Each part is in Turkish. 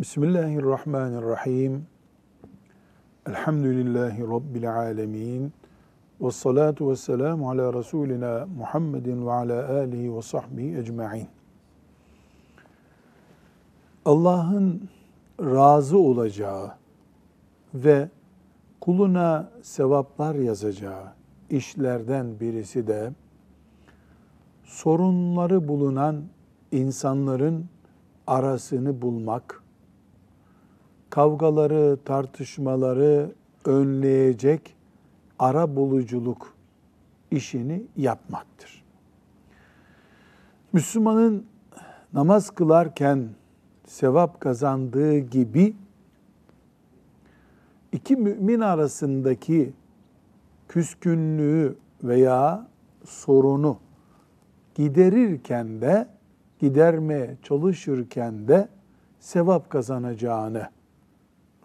Bismillahirrahmanirrahim. Elhamdülillahi Rabbil alemin. Vessalatu vesselamu ala Resulina Muhammedin ve ala alihi ve sahbihi ecma'in. Allah'ın razı olacağı ve kuluna sevaplar yazacağı işlerden birisi de sorunları bulunan insanların arasını bulmak, kavgaları, tartışmaları önleyecek arabuluculuk işini yapmaktır. Müslümanın namaz kılarken sevap kazandığı gibi iki mümin arasındaki küskünlüğü veya sorunu giderirken de, gidermeye çalışırken de sevap kazanacağını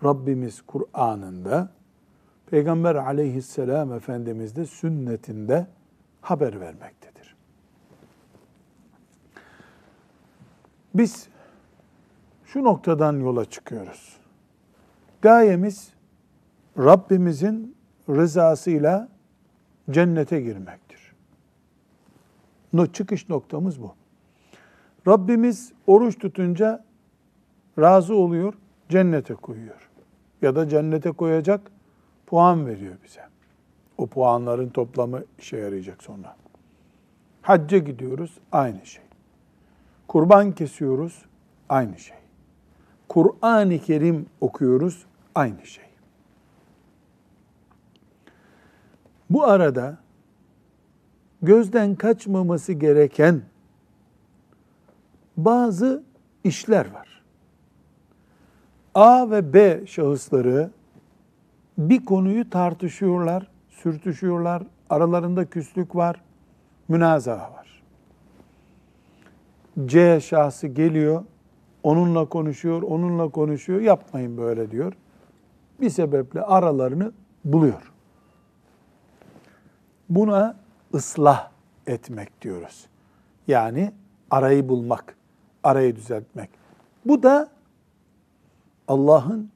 Rabbimiz Kur'an'ında, Peygamber aleyhisselam Efendimiz de sünnetinde haber vermektedir. Biz şu noktadan yola çıkıyoruz. Gayemiz Rabbimizin rızasıyla cennete girmektir. Çıkış noktamız bu. Rabbimiz oruç tutunca razı oluyor, cennete koyuyor. Ya da cennete koyacak, puan veriyor bize. O puanların toplamı işe yarayacak sonra. Hacca gidiyoruz, aynı şey. Kurban kesiyoruz, aynı şey. Kur'an-ı Kerim okuyoruz, aynı şey. Bu arada gözden kaçmaması gereken bazı işler var. A ve B şahısları bir konuyu tartışıyorlar, sürtüşüyorlar, aralarında küslük var, münazara var. C şahsı geliyor, onunla konuşuyor, onunla konuşuyor, yapmayın böyle diyor. Bir sebeple aralarını buluyor. Buna ıslah etmek diyoruz. Yani arayı bulmak, arayı düzeltmek. Bu da Allah'ın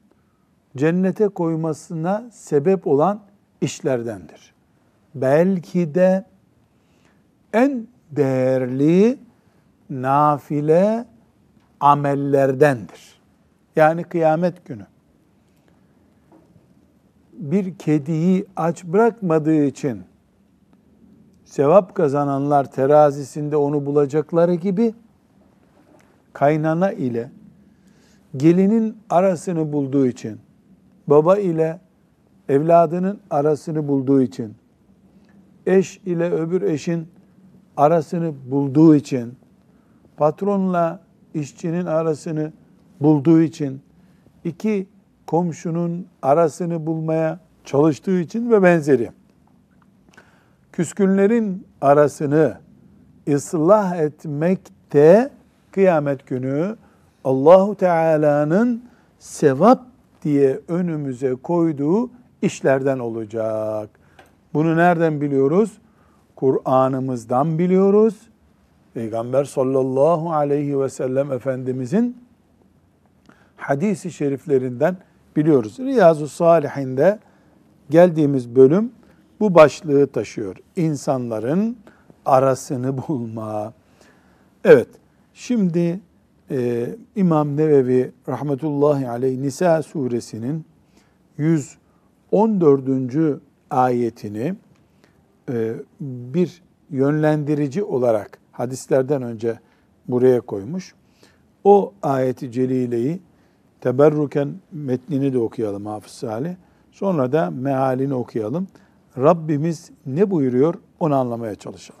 cennete koymasına sebep olan işlerdendir. Belki de en değerli nafile amellerdendir. Yani kıyamet günü bir kediyi aç bırakmadığı için sevap kazananlar terazisinde onu bulacakları gibi kaynana ile gelinin arasını bulduğu için, baba ile evladının arasını bulduğu için, eş ile öbür eşin arasını bulduğu için, patronla işçinin arasını bulduğu için, iki komşunun arasını bulmaya çalıştığı için ve benzeri. Küskünlerin arasını ıslah etmek de kıyamet günü Allahu Teala'nın sevap diye önümüze koyduğu işlerden olacak. Bunu nereden biliyoruz? Kur'an'ımızdan biliyoruz. Peygamber sallallahu aleyhi ve sellem Efendimizin hadis-i şeriflerinden biliyoruz. Riyazu Salihin'de geldiğimiz bölüm bu başlığı taşıyor. İnsanların arasını bulma. Evet, şimdi İmam Nevevi rahmetullahi aleyh Nisa suresinin 114. ayetini bir yönlendirici olarak hadislerden önce buraya koymuş. O ayeti celileyi teberruken metnini de okuyalım Hafız Salih. Sonra da mealini okuyalım. Rabbimiz ne buyuruyor onu anlamaya çalışalım.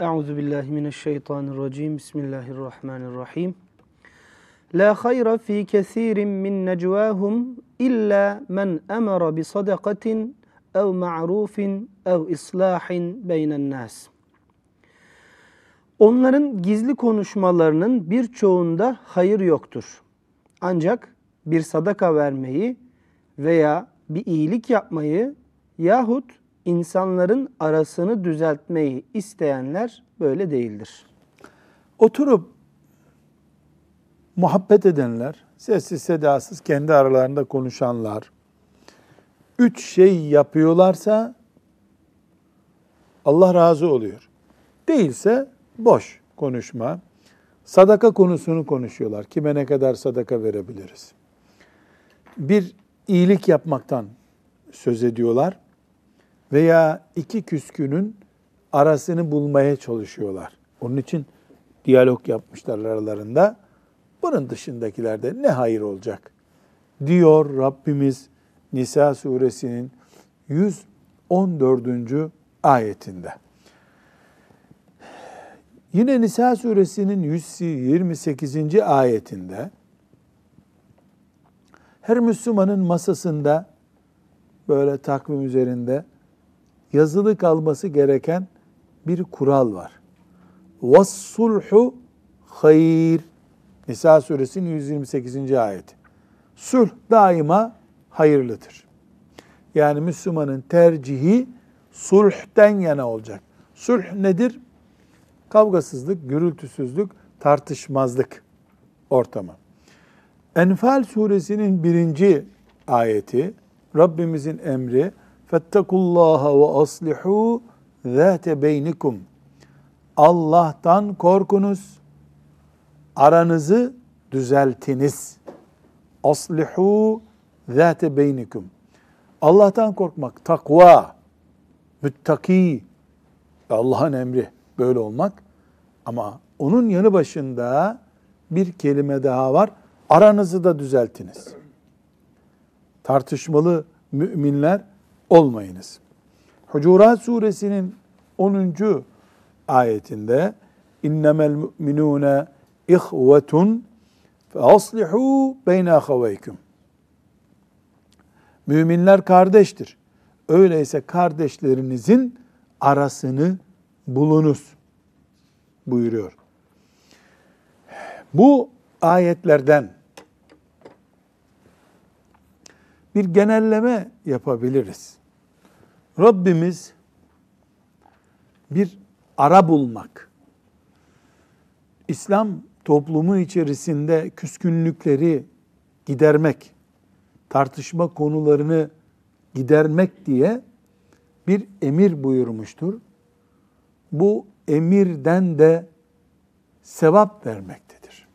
Euzubillahimineşşeytanirracim. Bismillahirrahmanirrahim. La hayra fi kesirin min necvahum illa men emara bi sadakatin ev ma'rufin ev islahin beynen nas. Onların gizli konuşmalarının birçoğunda hayır yoktur. Ancak bir sadaka vermeyi veya bir iyilik yapmayı yahut insanların arasını düzeltmeyi isteyenler böyle değildir. Oturup muhabbet edenler, sessiz sedasız kendi aralarında konuşanlar, 3 şey yapıyorlarsa Allah razı oluyor. Değilse boş konuşma. Sadaka konusunu konuşuyorlar. Kime ne kadar sadaka verebiliriz? Bir iyilik yapmaktan söz ediyorlar veya 2 küskünün arasını bulmaya çalışıyorlar. Onun için diyalog yapmışlar aralarında. Bunun dışındakilerde ne hayır olacak? Diyor Rabbimiz Nisa suresinin 114. ayetinde. Yine Nisa suresinin 128. ayetinde her Müslümanın masasında böyle takvim üzerinde yazılı kalması gereken bir kural var. وَالصُّلْحُ خَيْرٍ Nisa suresinin 128. ayeti. Sulh daima hayırlıdır. Yani Müslümanın tercihi sulhten yana olacak. Sulh nedir? Kavgasızlık, gürültüsüzlük, tartışmazlık ortamı. Enfal suresinin 1. ayeti, Rabbimizin emri, فَاتَّقُوا ve aslihû ذَاتَ بَيْنِكُمْ Allah'tan korkunuz, aranızı düzeltiniz. Aslihû ذَاتَ بَيْنِكُمْ Allah'tan korkmak, takva, müttaki, Allah'ın emri böyle olmak. Ama onun yanı başında bir kelime daha var. Aranızı da düzeltiniz. Tartışmalı müminler olmayınız. Hucurat suresinin 10. ayetinde innemel mu'minûne ihvetun feaslihû beyne ahaveyküm Müminler kardeştir. Öyleyse kardeşlerinizin arasını bulunuz buyuruyor. Bu ayetlerden bir genelleme yapabiliriz. Rabbimiz bir ara bulmak, İslam toplumu içerisinde küskünlükleri gidermek, tartışma konularını gidermek diye bir emir buyurmuştur. Bu emirden de sevap vermektedir.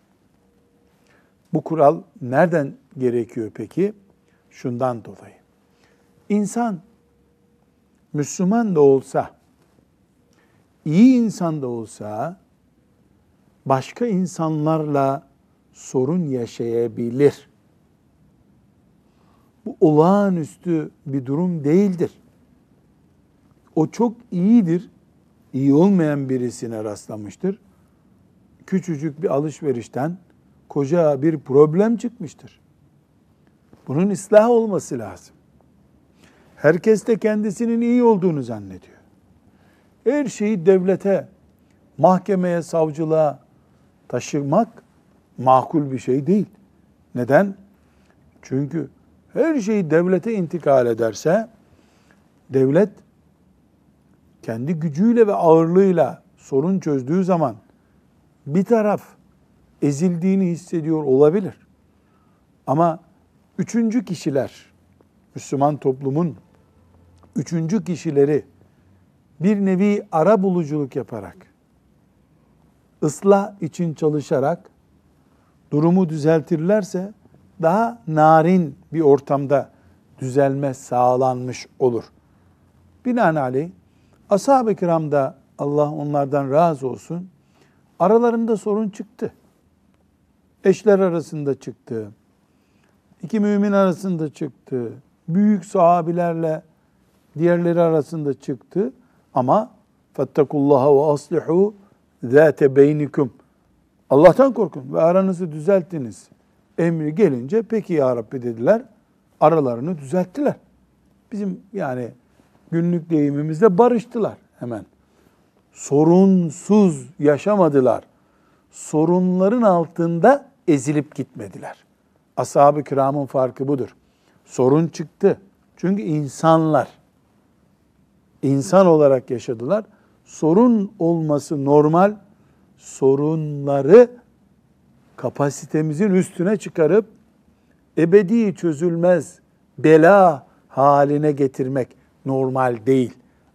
Bu kural nereden gerekiyor peki? Şundan dolayı. İnsan, Müslüman da olsa, iyi insan da olsa, başka insanlarla sorun yaşayabilir. Bu olağanüstü bir durum değildir. O çok iyidir, iyi olmayan birisine rastlamıştır. Küçücük bir alışverişten koca bir problem çıkmıştır. Bunun ıslah olması lazım. Herkes de kendisinin iyi olduğunu zannediyor. Her şeyi devlete, mahkemeye, savcılığa taşımak makul bir şey değil. Neden? Çünkü her şeyi devlete intikal ederse, devlet kendi gücüyle ve ağırlığıyla sorun çözdüğü zaman bir taraf ezildiğini hissediyor olabilir. Ama 3. kişiler, Müslüman toplumun 3. kişileri bir nevi ara buluculuk yaparak, ıslah için çalışarak durumu düzeltirlerse daha narin bir ortamda düzelme sağlanmış olur. Binaenaleyh ashab-ı kiramda Allah onlardan razı olsun, aralarında sorun çıktı. Eşler arasında çıktı. 2 mümin arasında çıktı. Büyük sahabilerle diğerleri arasında çıktı. Ama فَاتَّقُوا ve aslihû ذَاتَ بَيْنِكُمْ Allah'tan korkun ve aranızı düzelttiniz. Emri gelince peki ya Rabbi dediler. Aralarını düzelttiler. Bizim yani günlük deyimimizde barıştılar hemen. Sorunsuz yaşamadılar. Sorunların altında ezilip gitmediler. Ashab-ı kiramın farkı budur. Sorun çıktı. Çünkü insanlar, insan olarak yaşadılar. Sorun olması normal. Sorunları kapasitemizin üstüne çıkarıp ebedi çözülmez bela haline getirmek normal değil.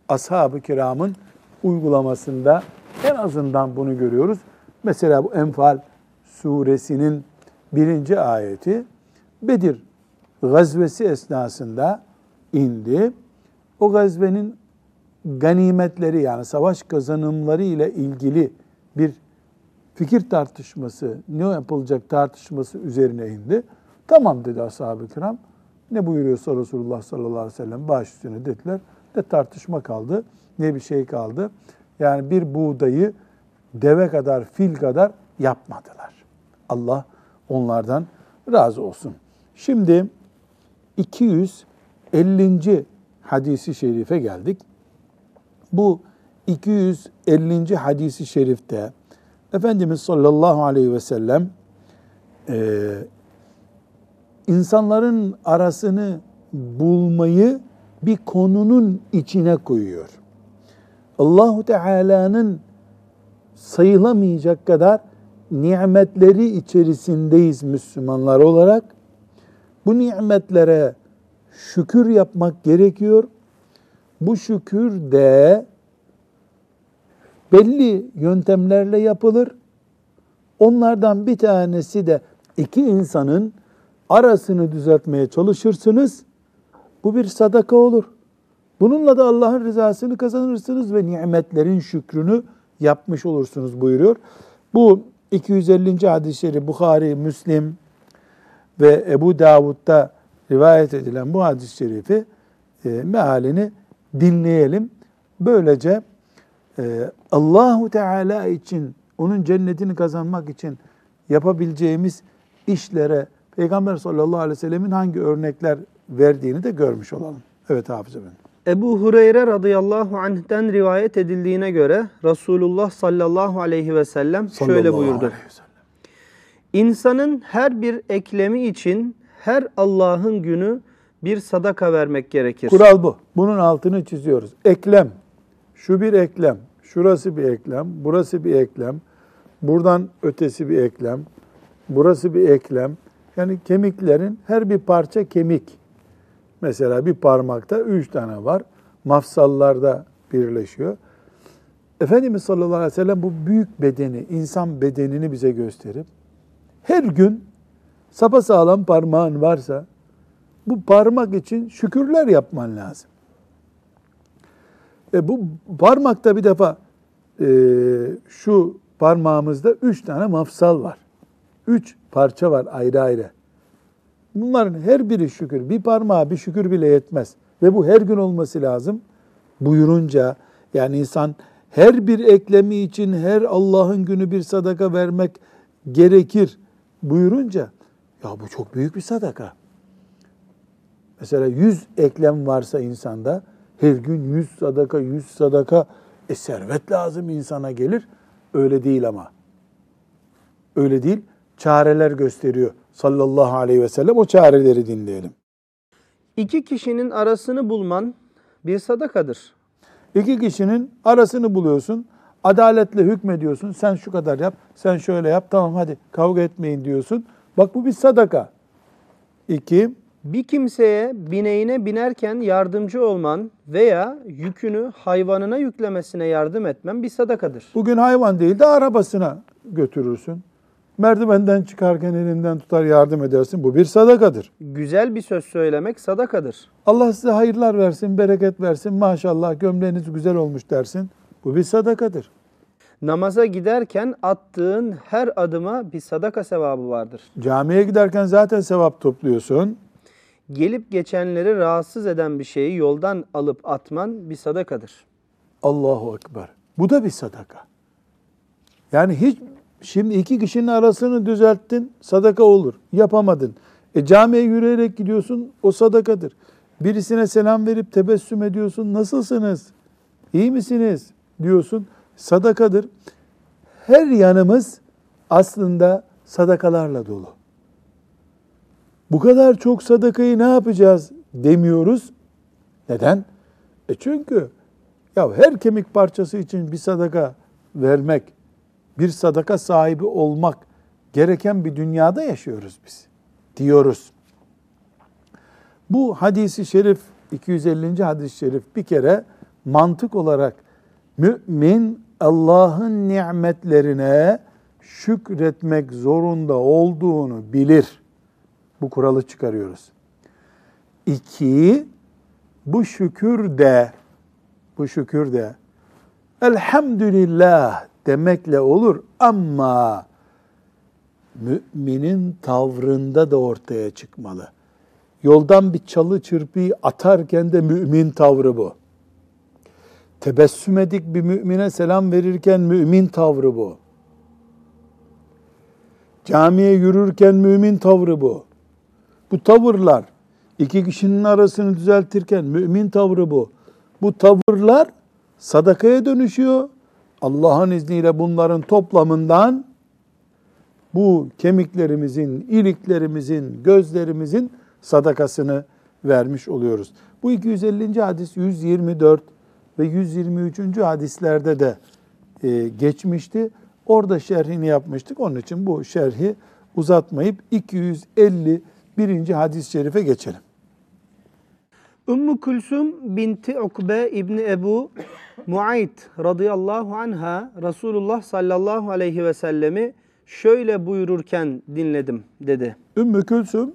Ashab-ı kiramın uygulamasında en azından bunu görüyoruz. Mesela bu Enfal suresinin 1. ayeti Bedir gazvesi esnasında indi. O gazvenin ganimetleri yani savaş kazanımları ile ilgili bir fikir tartışması, ne yapılacak tartışması üzerine indi. Tamam dedi ashab-ı kiram. Ne buyuruyorsa Resulullah sallallahu aleyhi ve sellem baş üstüne dediler. Ne tartışma kaldı, ne bir şey kaldı. Yani bir buğdayı deve kadar, fil kadar yapmadılar. Allah onlardan razı olsun. Şimdi 250. hadisi şerife geldik. Bu 250. hadisi şerifte Efendimiz sallallahu aleyhi ve sellem insanların arasını bulmayı bir konunun içine koyuyor. Allah-u Teala'nın sayılamayacak kadar nimetleri içerisindeyiz Müslümanlar olarak. Bu nimetlere şükür yapmak gerekiyor. Bu şükür de belli yöntemlerle yapılır. Onlardan bir tanesi de iki insanın arasını düzeltmeye çalışırsınız. Bu bir sadaka olur. Bununla da Allah'ın rızasını kazanırsınız ve nimetlerin şükrünü yapmış olursunuz buyuruyor. Bu 250. hadis-i şerif Buhari, Müslim ve Ebu Davud'da rivayet edilen bu hadis-i şerifi mealini dinleyelim. Böylece Allahu Teala için, onun cennetini kazanmak için yapabileceğimiz işlere Peygamber sallallahu aleyhi ve sellemin hangi örnekler verdiğini de görmüş olalım. Evet Hafız efendim. Ebu Hureyre radıyallahu anh'ten rivayet edildiğine göre Resulullah sallallahu aleyhi ve sellem şöyle buyurdu. İnsanın her bir eklemi için her Allah'ın günü bir sadaka vermek gerekir. Kural bu. Bunun altını çiziyoruz. Eklem. Şu bir eklem. Şurası bir eklem. Burası bir eklem. Buradan ötesi bir eklem. Burası bir eklem. Yani kemiklerin her bir parça kemik. Mesela bir parmakta 3 tane var. Mafsallarda birleşiyor. Efendimiz sallallahu aleyhi ve sellem bu büyük bedeni, insan bedenini bize gösterip her gün sapasağlam parmağın varsa bu parmak için şükürler yapman lazım. Bu parmakta bir defa şu parmağımızda 3 tane mafsal var. 3 parça var ayrı ayrı. Bunların her biri şükür. Bir parmağa bir şükür bile yetmez. Ve bu her gün olması lazım. Buyurunca yani insan her bir eklemi için her Allah'ın günü bir sadaka vermek gerekir buyurunca ya bu çok büyük bir sadaka. Mesela 100 eklem varsa insanda her gün 100 sadaka, 100 sadaka servet lazım insana gelir. Öyle değil ama. Öyle değil. Çareler gösteriyor sallallahu aleyhi ve sellem. O çareleri dinleyelim. İki kişinin arasını bulman bir sadakadır. İki kişinin arasını buluyorsun. Adaletle hükmediyorsun. Sen şu kadar yap, sen şöyle yap. Tamam hadi kavga etmeyin diyorsun. Bak bu bir sadaka. 2. Bir kimseye bineğine binerken yardımcı olman veya yükünü hayvanına yüklemesine yardım etmen bir sadakadır. Bugün hayvan değil de arabasına götürürsün. Merdivenden çıkarken elinden tutar yardım edersin. Bu bir sadakadır. Güzel bir söz söylemek sadakadır. Allah size hayırlar versin, bereket versin. Maşallah gömleğiniz güzel olmuş dersin. Bu bir sadakadır. Namaza giderken attığın her adıma bir sadaka sevabı vardır. Camiye giderken zaten sevap topluyorsun. Gelip geçenleri rahatsız eden bir şeyi yoldan alıp atman bir sadakadır. Allahu Ekber. Bu da bir sadaka. Yani hiç... Şimdi iki kişinin arasını düzelttin, sadaka olur. Yapamadın. Camiye yürüyerek gidiyorsun, o sadakadır. Birisine selam verip tebessüm ediyorsun. Nasılsınız? İyi misiniz? Diyorsun. Sadakadır. Her yanımız aslında sadakalarla dolu. Bu kadar çok sadakayı ne yapacağız demiyoruz. Neden? Çünkü ya her kemik parçası için bir sadaka vermek, bir sadaka sahibi olmak gereken bir dünyada yaşıyoruz biz diyoruz. Bu hadisi şerif, 250. hadis-i şerif bir kere mantık olarak mümin Allah'ın nimetlerine şükretmek zorunda olduğunu bilir. Bu kuralı çıkarıyoruz. 2, bu şükür de elhamdülillah demekle olur ama müminin tavrında da ortaya çıkmalı. Yoldan bir çalı çırpıyı atarken de mümin tavrı bu. Tebessüm edip bir mümine selam verirken mümin tavrı bu. Camiye yürürken mümin tavrı bu. Bu tavırlar, iki kişinin arasını düzeltirken mümin tavrı bu. Bu tavırlar sadakaya dönüşüyor. Allah'ın izniyle bunların toplamından bu kemiklerimizin, iliklerimizin, gözlerimizin sadakasını vermiş oluyoruz. Bu 250. hadis 124 ve 123. hadislerde de geçmişti. Orada şerhini yapmıştık. Onun için bu şerhi uzatmayıp 251. hadis-i şerife geçelim. Ümmü Külsüm binti Ukbe İbni Ebu Muayt radıyallahu anha Resulullah sallallahu aleyhi ve sellemi şöyle buyururken dinledim dedi. Ümmü Külsüm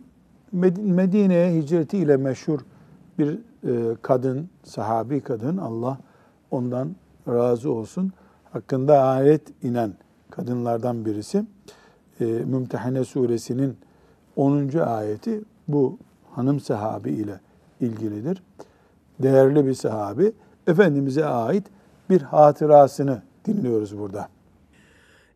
Medine'ye hicretiyle meşhur bir kadın, sahabi kadın, Allah ondan razı olsun. Hakkında ayet inen kadınlardan birisi. Mümtehine suresinin 10. ayeti bu hanım sahabi ile ilgilidir. Değerli bir sahabi. Efendimiz'e ait bir hatırasını dinliyoruz burada.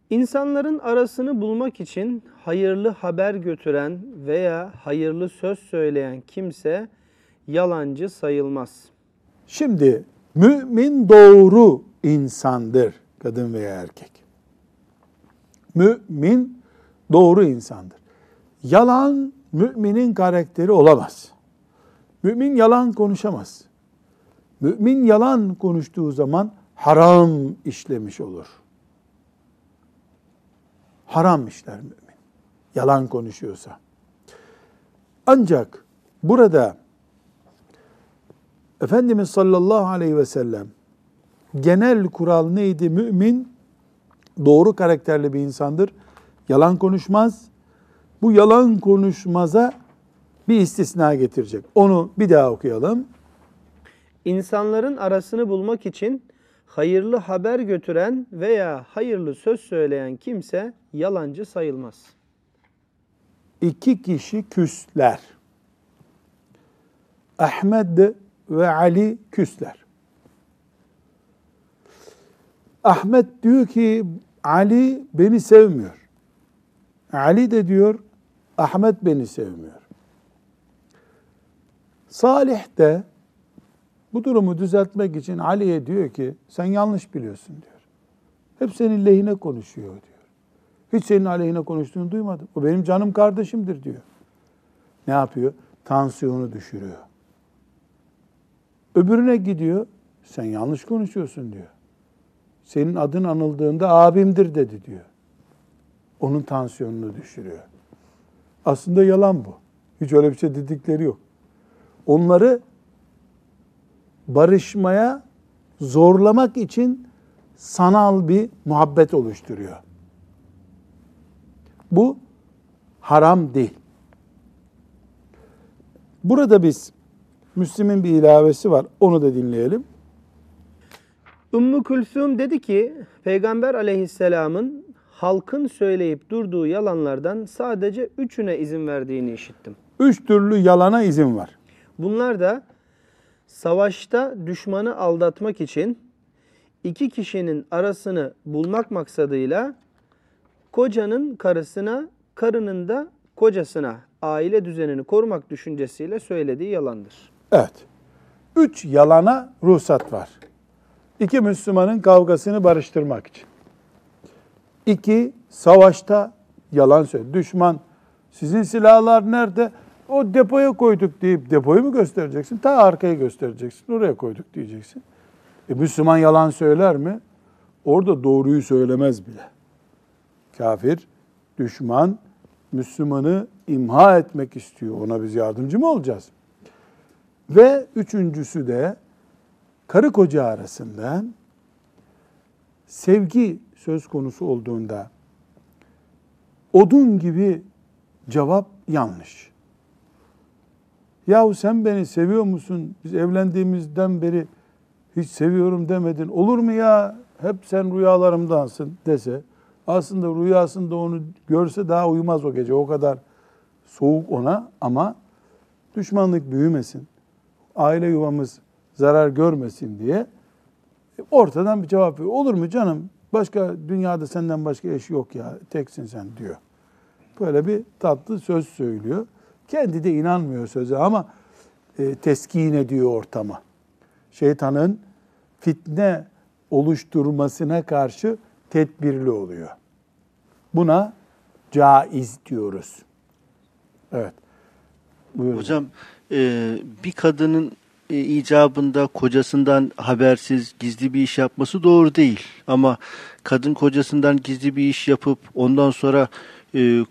İnsanların arasını bulmak için hayırlı haber götüren veya hayırlı söz söyleyen kimse yalancı sayılmaz. Şimdi mümin doğru insandır, kadın veya erkek. Mümin doğru insandır. Yalan müminin karakteri olamaz. Mümin yalan konuşamaz. Mümin yalan konuştuğu zaman haram işlemiş olur. Haram işler mümin. Yalan konuşuyorsa. Ancak burada Efendimiz sallallahu aleyhi ve sellem genel kural neydi? Mümin doğru karakterli bir insandır. Yalan konuşmaz. Bu yalan konuşmaza bir istisna getirecek. Onu bir daha okuyalım. İnsanların arasını bulmak için hayırlı haber götüren veya hayırlı söz söyleyen kimse yalancı sayılmaz. 2 kişi küsler. Ahmet ve Ali küsler. Ahmet diyor ki Ali beni sevmiyor. Ali de diyor Ahmet beni sevmiyor. Salih de bu durumu düzeltmek için Ali'ye diyor ki sen yanlış biliyorsun diyor. Hep senin lehine konuşuyor diyor. Hiç senin aleyhine konuştuğunu duymadım. O benim canım kardeşimdir diyor. Ne yapıyor? Tansiyonu düşürüyor. Öbürüne gidiyor. Sen yanlış konuşuyorsun diyor. Senin adın anıldığında abimdir dedi diyor. Onun tansiyonunu düşürüyor. Aslında yalan bu. Hiç öyle bir şey dedikleri yok. Onları barışmaya zorlamak için sanal bir muhabbet oluşturuyor. Bu haram değil. Burada biz Müslim'in bir ilavesi var. Onu da dinleyelim. Ümmü Külsüm dedi ki Peygamber aleyhisselamın halkın söyleyip durduğu yalanlardan sadece 3'üne izin verdiğini işittim. 3 türlü yalana izin var. Bunlar da savaşta düşmanı aldatmak için 2 kişinin arasını bulmak maksadıyla kocanın karısına, karının da kocasına aile düzenini korumak düşüncesiyle söylediği yalandır. Evet. 3 yalana ruhsat var. 2 Müslümanın kavgasını barıştırmak için. 2 savaşta yalan söylüyor. Düşman sizin silahlar nerede? O depoya koyduk deyip depoyu mu göstereceksin? Ta arkaya göstereceksin. Oraya koyduk diyeceksin. Müslüman yalan söyler mi? Orada doğruyu söylemez bile. Kafir Düşman Müslümanı imha etmek istiyor. Ona biz yardımcı mı olacağız? Ve üçüncüsü de karı koca arasında sevgi söz konusu olduğunda odun gibi cevap yanlış. Yahu sen beni seviyor musun? Biz evlendiğimizden beri hiç seviyorum demedin. Olur mu ya? Hep sen rüyalarımdansın dese. Aslında rüyasında onu görse daha uyumaz o gece. O kadar soğuk ona, ama düşmanlık büyümesin, aile yuvamız zarar görmesin diye ortadan bir cevap veriyor. Olur mu canım? Başka dünyada senden başka eş yok ya. Teksin sen diyor. Böyle bir tatlı söz söylüyor. Kendi de inanmıyor söze ama teskin ediyor ortamı. Şeytanın fitne oluşturmasına karşı tedbirli oluyor. Buna caiz diyoruz. Evet. Buyurun. Hocam bir kadının icabında kocasından habersiz gizli bir iş yapması doğru değil. Ama kadın kocasından gizli bir iş yapıp ondan sonra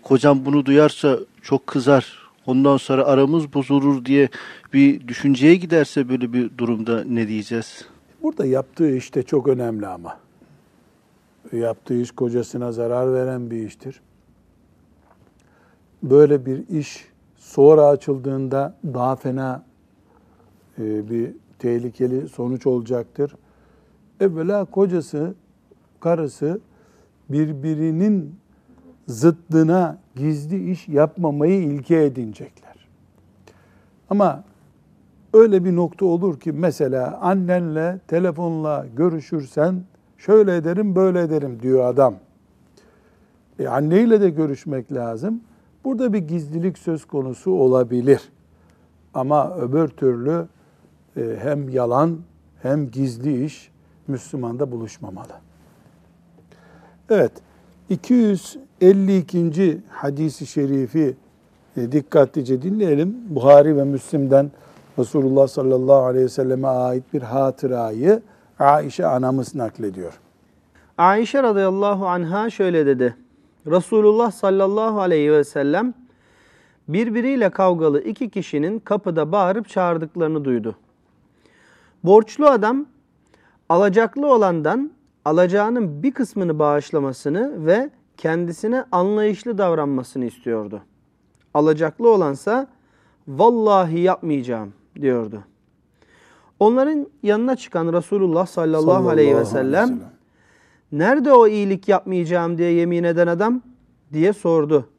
kocam bunu duyarsa çok kızar, ondan sonra aramız bozulur diye bir düşünceye giderse böyle bir durumda ne diyeceğiz? Burada yaptığı iş de çok önemli ama. Yaptığı iş kocasına zarar veren bir iştir. Böyle bir iş sonra açıldığında daha fena bir tehlikeli sonuç olacaktır. Evvela kocası, karısı birbirinin zıddına gizli iş yapmamayı ilke edinecekler. Ama öyle bir nokta olur ki mesela annenle telefonla görüşürsen şöyle ederim böyle ederim diyor adam. Anneyle de görüşmek lazım. Burada bir gizlilik söz konusu olabilir. Ama öbür türlü hem yalan hem gizli iş Müslüman'da buluşmamalı. Evet, 252. hadis-i şerifi dikkatlice dinleyelim. Buhari ve Müslim'den Resulullah sallallahu aleyhi ve selleme ait bir hatırayı Aişe anamız naklediyor. Aişe radıyallahu anha şöyle dedi. Resulullah sallallahu aleyhi ve sellem birbiriyle kavgalı iki kişinin kapıda bağırıp çağırdıklarını duydu. Borçlu adam alacaklı olandan alacağının bir kısmını bağışlamasını ve kendisine anlayışlı davranmasını istiyordu. Alacaklı olansa "Vallahi yapmayacağım" diyordu. Onların yanına çıkan Resulullah sallallahu aleyhi ve sellem "Nerede o iyilik yapmayacağım diye yemin eden adam?" diye sordu.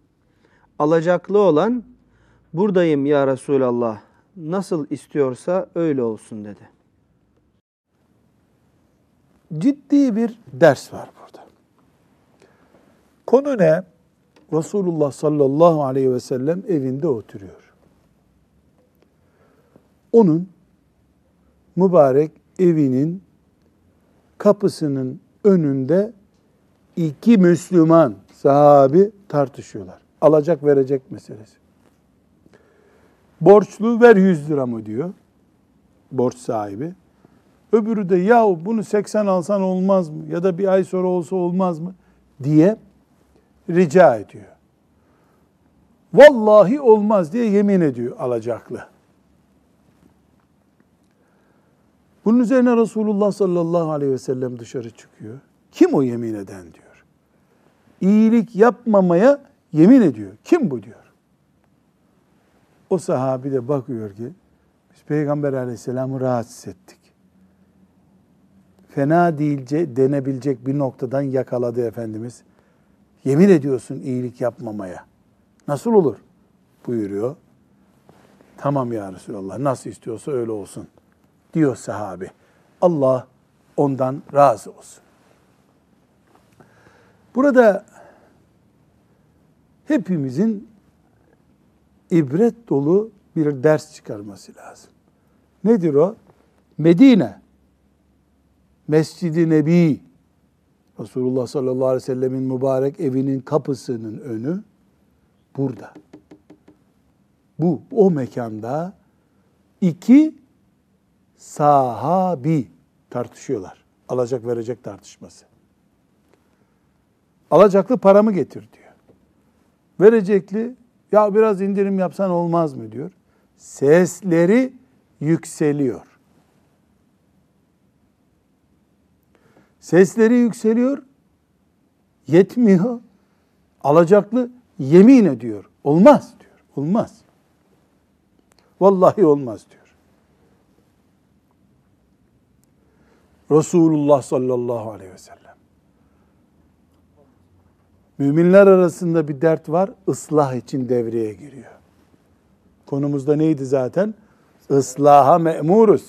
Alacaklı olan "Buradayım ya Resulallah, nasıl istiyorsa öyle olsun" dedi. Ciddi bir ders var burada. Konu ne? Resulullah sallallahu aleyhi ve sellem evinde oturuyor. Onun mübarek evinin kapısının önünde iki Müslüman sahabi tartışıyorlar. Alacak verecek meselesi. Borçlu ver 100 lira mı diyor borç sahibi. Öbürü de yahu bunu 80 alsan olmaz mı ya da bir ay sonra olsa olmaz mı diye rica ediyor. Vallahi olmaz diye yemin ediyor alacaklı. Bunun üzerine Resulullah sallallahu aleyhi ve sellem dışarı çıkıyor. Kim o yemin eden diyor. İyilik yapmamaya yemin ediyor. Kim bu diyor. O sahabi de bakıyor ki biz Peygamber aleyhisselamı rahatsız ettik. Fena değilce denebilecek bir noktadan yakaladı Efendimiz. Yemin ediyorsun iyilik yapmamaya. Nasıl olur? Buyuruyor. Tamam ya Resulallah, nasıl istiyorsa öyle olsun diyor sahabi. Allah ondan razı olsun. Burada hepimizin ibret dolu bir ders çıkarması lazım. Nedir o? Medine, Mescid-i Nebi, Resulullah sallallahu aleyhi ve sellemin mübarek evinin kapısının önü burada. O mekanda iki sahabi tartışıyorlar. Alacak verecek tartışması. Alacaklı paramı getir diyor. Verecekli, ya biraz indirim yapsan olmaz mı diyor. Sesleri yükseliyor. Sesleri yükseliyor, yetmiyor. Alacaklı yemin ediyor. Olmaz diyor, olmaz. Vallahi olmaz diyor. Resulullah sallallahu aleyhi ve sellem. Müminler arasında bir dert var, ıslah için devreye giriyor. Konumuzda neydi zaten? Islaha memuruz.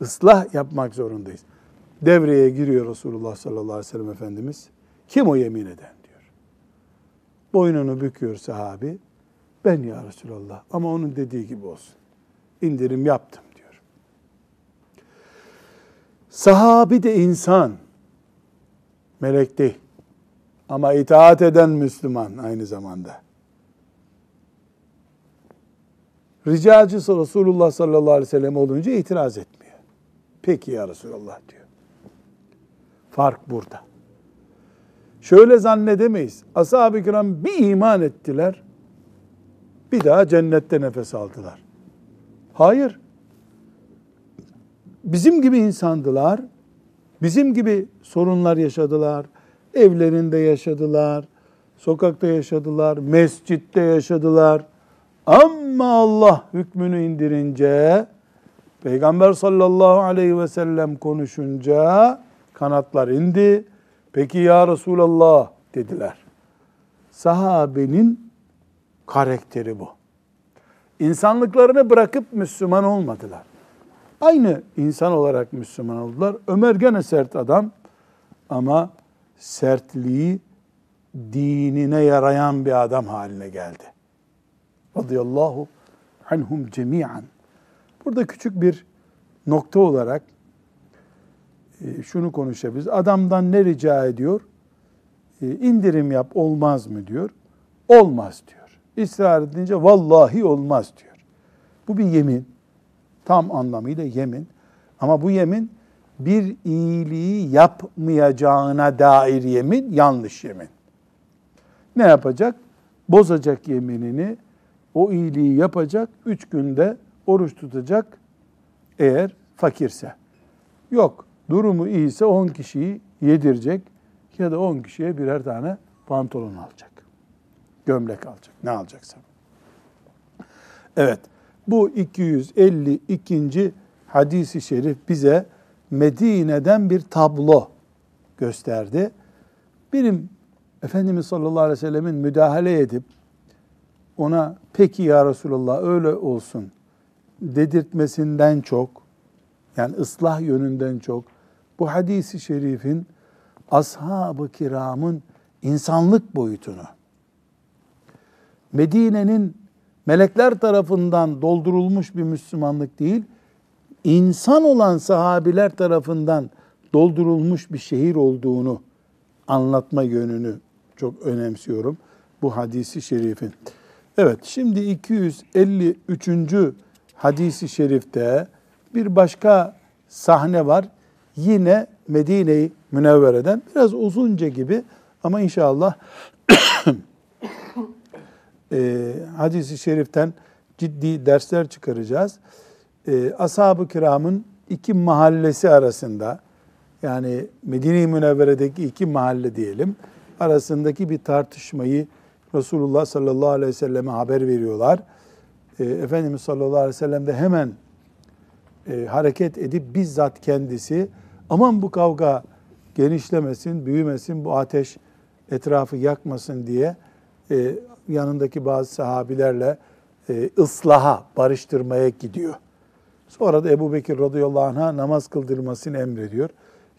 Islah yapmak zorundayız. Devreye giriyor Resulullah sallallahu aleyhi ve sellem Efendimiz. Kim o yemin eden diyor. Boynunu büküyor sahabi. Ben ya Resulallah, ama onun dediği gibi olsun. İndirim yaptım diyor. Sahabi de insan. Melek değil. Ama itaat eden Müslüman aynı zamanda. Ricacısı Resulullah sallallahu aleyhi ve sellem olunca itiraz etmiyor. Peki ya Resulallah diyor. Fark burada. Şöyle zannedemeyiz. Ashab-ı kiram bir iman ettiler, bir daha cennette nefes aldılar. Hayır. Bizim gibi insandılar, bizim gibi sorunlar yaşadılar, evlerinde yaşadılar, sokakta yaşadılar, mescitte yaşadılar. Ama Allah hükmünü indirince, Peygamber sallallahu aleyhi ve sellem konuşunca kanatlar indi. Peki ya Resulallah dediler. Sahabenin karakteri bu. İnsanlıklarını bırakıp Müslüman olmadılar. Aynı insan olarak Müslüman oldular. Ömer gene sert adam ama sertliği dinine yarayan bir adam haline geldi. Radıyallahu anhum cemi'an. Burada küçük bir nokta olarak şunu konuşabiliriz. Adamdan ne rica ediyor? İndirim yap, olmaz mı diyor. Olmaz diyor. İsrar edince vallahi olmaz diyor. Bu bir yemin. Tam anlamıyla yemin. Ama bu yemin bir iyiliği yapmayacağına dair yemin, yanlış yemin. Ne yapacak? Bozacak yeminini, o iyiliği yapacak, 3 günde oruç tutacak eğer fakirse. Yok, durumu iyiyse 10 kişiyi yedirecek ya da 10 kişiye birer tane pantolon alacak. Gömlek alacak, ne alacaksa. Evet, bu 252. hadis-i şerif bize Medine'den bir tablo gösterdi. Benim Efendimiz sallallahu aleyhi ve sellemin müdahale edip ona peki ya Resulallah öyle olsun dedirtmesinden çok, yani ıslah yönünden çok, bu hadis-i şerifin ashab-ı kiramın insanlık boyutunu, Medine'nin melekler tarafından doldurulmuş bir Müslümanlık değil, İnsan olan sahabiler tarafından doldurulmuş bir şehir olduğunu anlatma yönünü çok önemsiyorum bu hadisi şerifin. Evet, şimdi 253. hadisi şerifte bir başka sahne var. Yine Medine-i Münevvere'den, biraz uzunca gibi ama inşallah hadisi şeriften ciddi dersler çıkaracağız. Ashab-ı kiramın 2 mahallesi arasında, yani Medine-i Münevvere'deki 2 mahalle diyelim, arasındaki bir tartışmayı Resulullah sallallahu aleyhi ve selleme haber veriyorlar. Efendimiz sallallahu aleyhi ve sellem de hemen hareket edip bizzat kendisi, aman bu kavga genişlemesin, büyümesin, bu ateş etrafı yakmasın diye yanındaki bazı sahabilerle ıslaha, barıştırmaya gidiyor. Sonra da Ebu Bekir radıyallahu anh'a namaz kıldırmasını emrediyor.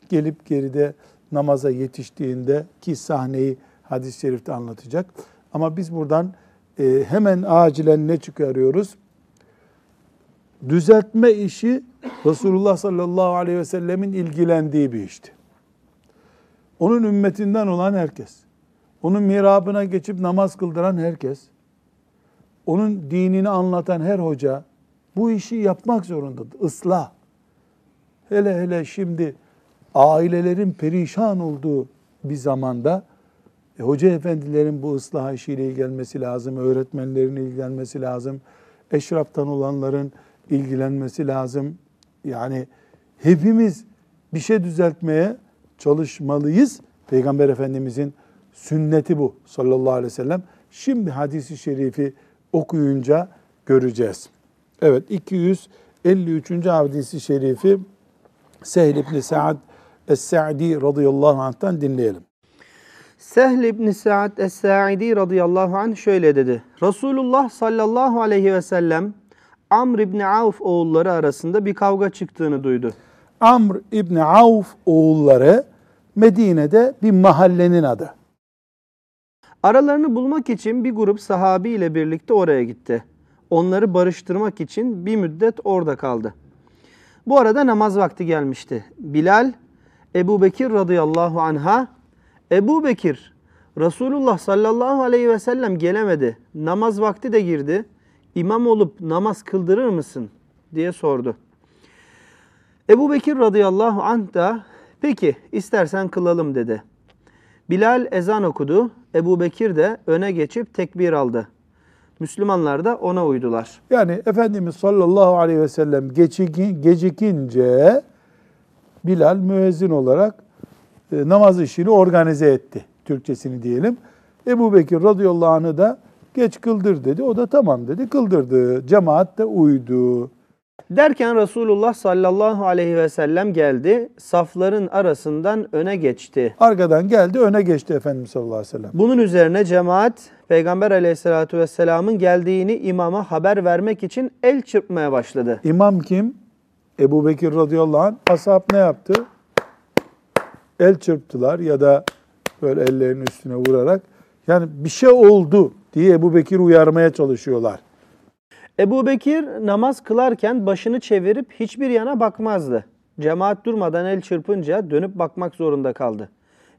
Gelip geride namaza yetiştiğinde ki sahneyi hadis-i şerifte anlatacak. Ama biz buradan hemen acilen ne çıkarıyoruz? Düzeltme işi Resulullah sallallahu aleyhi ve sellemin ilgilendiği bir işti. Onun ümmetinden olan herkes, onun mihrabına geçip namaz kıldıran herkes, onun dinini anlatan her hoca, bu işi yapmak zorundadır. Islah. Hele hele şimdi ailelerin perişan olduğu bir zamanda Hoca efendilerin bu ıslah işiyle ilgilenmesi lazım, öğretmenlerin ilgilenmesi lazım, eşraftan olanların ilgilenmesi lazım. Yani hepimiz bir şey düzeltmeye çalışmalıyız. Peygamber Efendimizin sünneti bu sallallahu aleyhi ve sellem. Şimdi hadisi şerifi okuyunca göreceğiz. Evet, 253. hadisi şerifi Sehl ibn Sa'd Es-Sa'di radıyallahu anh'tan dinleyelim. Sehl ibn Sa'd Es-Sa'di radıyallahu anh şöyle dedi. Resulullah sallallahu aleyhi ve sellem Amr ibn Avf oğulları arasında bir kavga çıktığını duydu. Amr ibn Avf oğulları Medine'de bir mahallenin adı. Aralarını bulmak için bir grup sahabi ile birlikte oraya gitti. Onları barıştırmak için bir müddet orada kaldı. Bu arada namaz vakti gelmişti. Bilal, Ebu Bekir radıyallahu anh'a, Ebu Bekir, Resulullah sallallahu aleyhi ve sellem gelemedi. Namaz vakti de girdi. İmam olup namaz kıldırır mısın? diye sordu. Ebu Bekir radıyallahu anh da, peki istersen kılalım dedi. Bilal ezan okudu. Ebu Bekir de öne geçip tekbir aldı. Müslümanlar da ona uydular. Yani Efendimiz sallallahu aleyhi ve sellem gecikince Bilal müezzin olarak namaz işini organize etti. Türkçesini diyelim. Ebu Bekir radıyallahu anh'ı da geç kıldır dedi. O da tamam dedi. Kıldırdı. Cemaat de uydu. Derken Resulullah sallallahu aleyhi ve sellem geldi. Safların arasından öne geçti. Arkadan geldi, öne geçti Efendimiz sallallahu aleyhi ve sellem. Bunun üzerine cemaat Peygamber aleyhissalatu vesselamın geldiğini imama haber vermek için el çırpmaya başladı. İmam kim? Ebu Bekir radıyallahu anh. Ashab ne yaptı? El çırptılar ya da böyle ellerinin üstüne vurarak. Yani bir şey oldu diye Ebu Bekir'i uyarmaya çalışıyorlar. Ebu Bekir namaz kılarken başını çevirip hiçbir yana bakmazdı. Cemaat durmadan el çırpınca dönüp bakmak zorunda kaldı.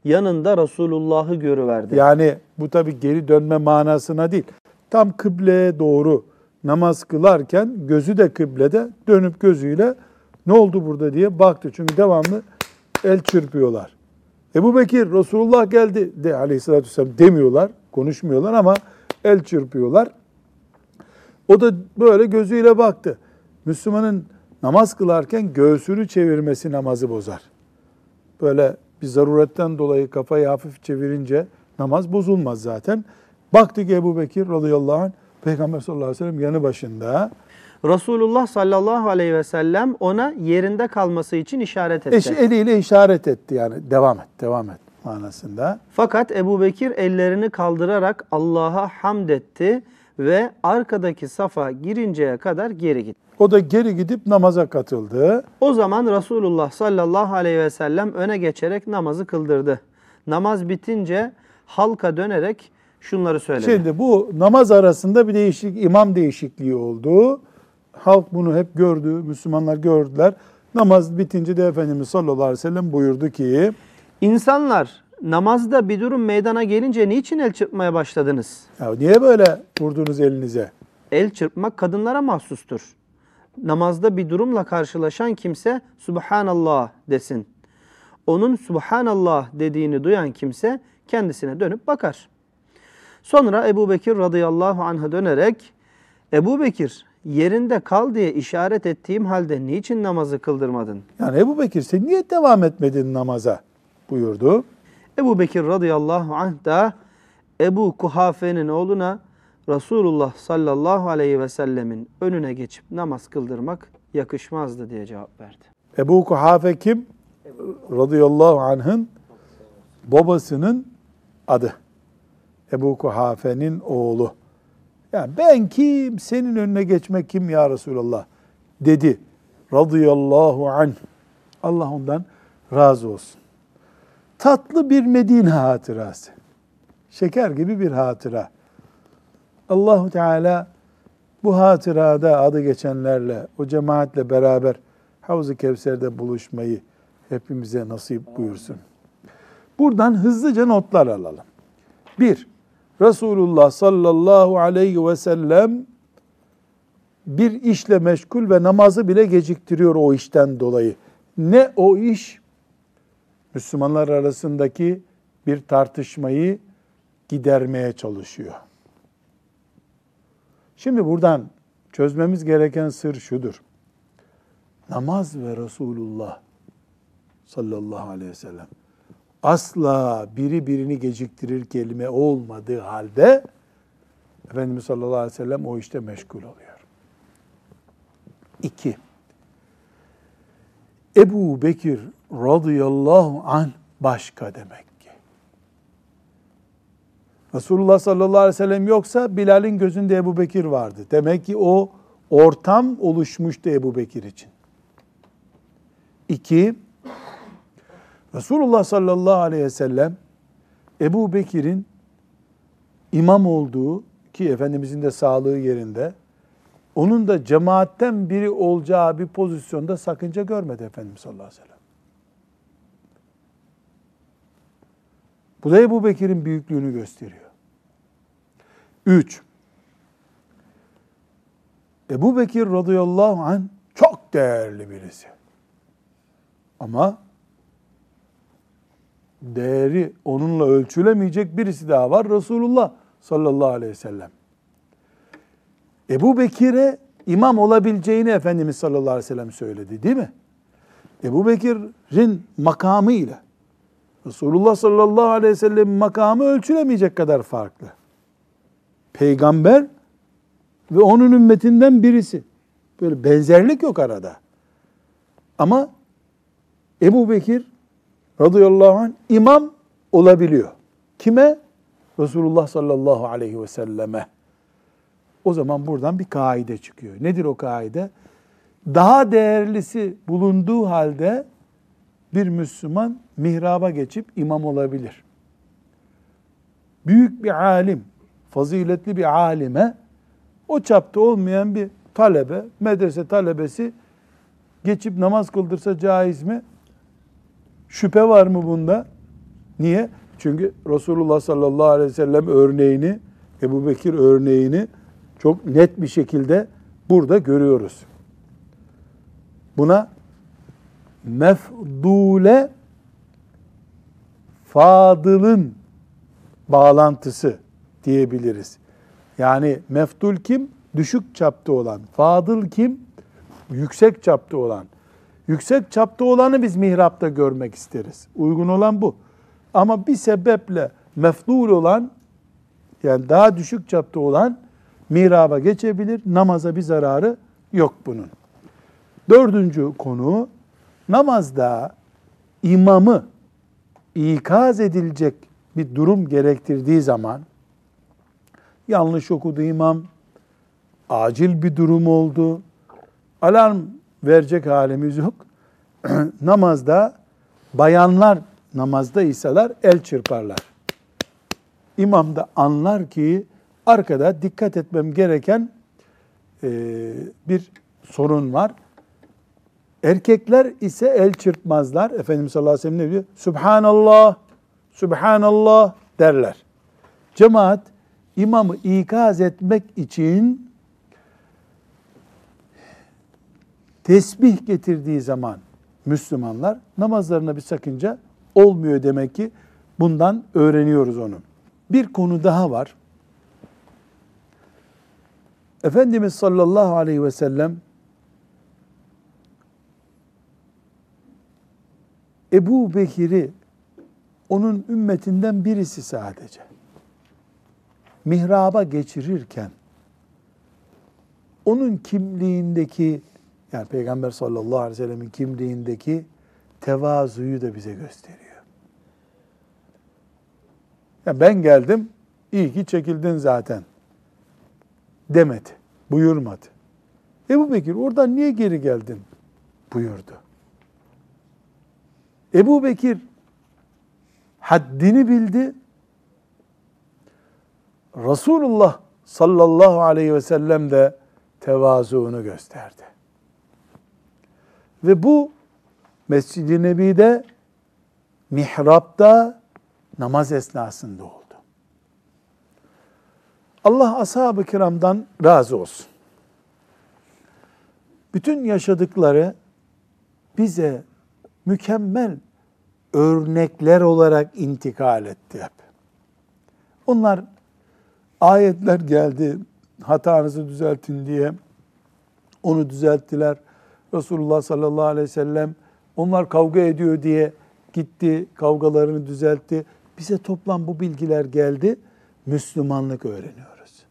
Yanında Resulullah'ı görüverdi. Yani bu tabii geri dönme manasına değil. Tam kıbleye doğru namaz kılarken gözü de kıblede, dönüp gözüyle ne oldu burada diye baktı. Çünkü devamlı el çırpıyorlar. Ebu Bekir, Resulullah geldi de aleyhissalatü vesselam demiyorlar, konuşmuyorlar ama el çırpıyorlar. O da böyle gözüyle baktı. Müslümanın namaz kılarken göğsünü çevirmesi namazı bozar. Böyle bir zaruretten dolayı kafayı hafif çevirince namaz bozulmaz zaten. Baktı ki Ebu Bekir radıyallahu anh, Peygamber sallallahu aleyhi ve sellem yanı başında. Resulullah sallallahu aleyhi ve sellem ona yerinde kalması için işaret etti. Eliyle işaret etti yani devam et manasında. Fakat Ebu Bekir ellerini kaldırarak Allah'a hamd etti ve arkadaki safa girinceye kadar geri gitti. O da geri gidip namaza katıldı. O zaman Resulullah sallallahu aleyhi ve sellem öne geçerek namazı kıldırdı. Namaz bitince halka dönerek şunları söyledi. Şimdi bu namaz arasında bir değişiklik, imam değişikliği oldu. Halk bunu hep gördü, Müslümanlar gördüler. Namaz bitince de Efendimiz sallallahu aleyhi ve sellem buyurdu ki, İnsanlar namazda bir durum meydana gelince niçin el çırpmaya başladınız? Ya niye böyle vurdunuz elinize? El çırpmak kadınlara mahsustur. Namazda bir durumla karşılaşan kimse Subhanallah desin. Onun Subhanallah dediğini duyan kimse kendisine dönüp bakar. Sonra Ebu Bekir radıyallahu anh'a dönerek, Ebu Bekir yerinde kal diye işaret ettiğim halde niçin namazı kıldırmadın? Yani Ebu Bekir sen niye devam etmedin namaza buyurdu. Ebu Bekir radıyallahu anh da Ebu Kuhafe'nin oğluna Resulullah sallallahu aleyhi ve sellemin önüne geçip namaz kıldırmak yakışmazdı diye cevap verdi. Ebu Kuhafe kim? Radıyallahu anh'ın babasının adı. Ebu Kuhafe'nin oğlu. Yani ben kim? Senin önüne geçmek kim ya Resulullah? Dedi. Radıyallahu anh. Allah ondan razı olsun. Tatlı bir Medine hatırası. Şeker gibi bir hatıra. Allah-u Teala bu hatırada adı geçenlerle, o cemaatle beraber Havz-ı Kevser'de buluşmayı hepimize nasip buyursun. Buradan hızlıca notlar alalım. 1. Resulullah sallallahu aleyhi ve sellem bir işle meşgul ve namazı bile geciktiriyor o işten dolayı. Ne o iş? Müslümanlar arasındaki bir tartışmayı gidermeye çalışıyor. Şimdi buradan çözmemiz gereken sır şudur. Namaz ve Resulullah sallallahu aleyhi ve sellem asla biri birini geciktirir kelime olmadığı halde Efendimiz sallallahu aleyhi ve sellem o işte meşgul oluyor. 2. Ebu Bekir radıyallahu anh başka demek ki. Resulullah sallallahu aleyhi ve sellem yoksa Bilal'in gözünde Ebu Bekir vardı. Demek ki o ortam oluşmuştu Ebu Bekir için. 2. Resulullah sallallahu aleyhi ve sellem Ebu Bekir'in imam olduğu ki Efendimizin de sağlığı yerinde, onun da cemaatten biri olacağı bir pozisyonda sakınca görmedi Efendimiz sallallahu aleyhi ve sellem. Bu da Ebu Bekir'in büyüklüğünü gösteriyor. 3. Ebu Bekir radıyallahu anh çok değerli birisi. Ama değeri onunla ölçülemeyecek birisi daha var. Resulullah sallallahu aleyhi ve sellem. Ebu Bekir'e imam olabileceğini Efendimiz sallallahu aleyhi ve sellem söyledi, değil mi? Ebu Bekir'in makamı ile Resulullah sallallahu aleyhi ve sellem'in makamı ölçülemeyecek kadar farklı. Peygamber ve onun ümmetinden birisi. Böyle benzerlik yok arada. Ama Ebu Bekir radıyallahu anh imam olabiliyor. Kime? Resulullah sallallahu aleyhi ve selleme. O zaman buradan bir kaide çıkıyor. Nedir o kaide? Daha değerlisi bulunduğu halde bir Müslüman mihraba geçip imam olabilir. Büyük bir alim, faziletli bir alime o çapta olmayan bir talebe, medrese talebesi geçip namaz kıldırsa caiz mi? Şüphe var mı bunda? Niye? Çünkü Resulullah sallallahu aleyhi ve sellem örneğini, Ebu Bekir örneğini çok net bir şekilde burada görüyoruz. Buna mefdule fadılın bağlantısı diyebiliriz. Yani mefdul kim? Düşük çapta olan. Fadıl kim? Yüksek çapta olan. Yüksek çapta olanı biz mihrapta görmek isteriz. Uygun olan bu. Ama bir sebeple mefdul olan, yani daha düşük çapta olan mihraba geçebilir. Namaza bir zararı yok bunun. 4. konu, namazda imamı ikaz edilecek bir durum gerektirdiği zaman, yanlış okudu imam, acil bir durum oldu, alarm verecek halimiz yok. Namazda bayanlar namazda iseler el çırparlar. İmam da anlar ki arkada dikkat etmem gereken bir sorun var. Erkekler ise el çırpmazlar. Efendimiz sallallahu aleyhi ve sellem ne diyor? Subhanallah, Subhanallah derler. Cemaat imamı ikaz etmek için tesbih getirdiği zaman Müslümanlar namazlarına bir sakınca olmuyor demek ki. Bundan öğreniyoruz onu. Bir konu daha var. Efendimiz sallallahu aleyhi ve sellem Ebu Bekir'i onun ümmetinden birisi sadece mihraba geçirirken onun kimliğindeki, yani Peygamber sallallahu aleyhi ve sellemin kimliğindeki tevazuyu da bize gösteriyor. Ya ben geldim, iyi ki çekildin zaten demedi, buyurmadı. Ebu Bekir oradan niye geri geldin buyurdu. Ebu Bekir haddini bildi. Resulullah sallallahu aleyhi ve sellem de tevazuunu gösterdi. Ve bu Mescid-i Nebi'de, mihrapta, namaz esnasında oldu. Allah ashab-ı kiramdan razı olsun. Bütün yaşadıkları bize mükemmel örnekler olarak intikal etti hep. Onlar ayetler geldi, hatanızı düzeltin diye onu düzelttiler. Resulullah sallallahu aleyhi ve sellem onlar kavga ediyor diye gitti, kavgalarını düzeltti. Bize toplam bu bilgiler geldi, Müslümanlık öğreniyoruz.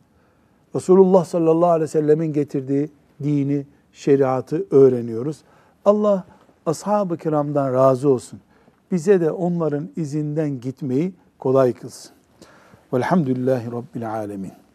Resulullah sallallahu aleyhi ve sellemin getirdiği dini, şeriatı öğreniyoruz. Allah ashab-ı kiramdan razı olsun. Bize de onların izinden gitmeyi kolay kılsın. Velhamdülillahi Rabbil alemin.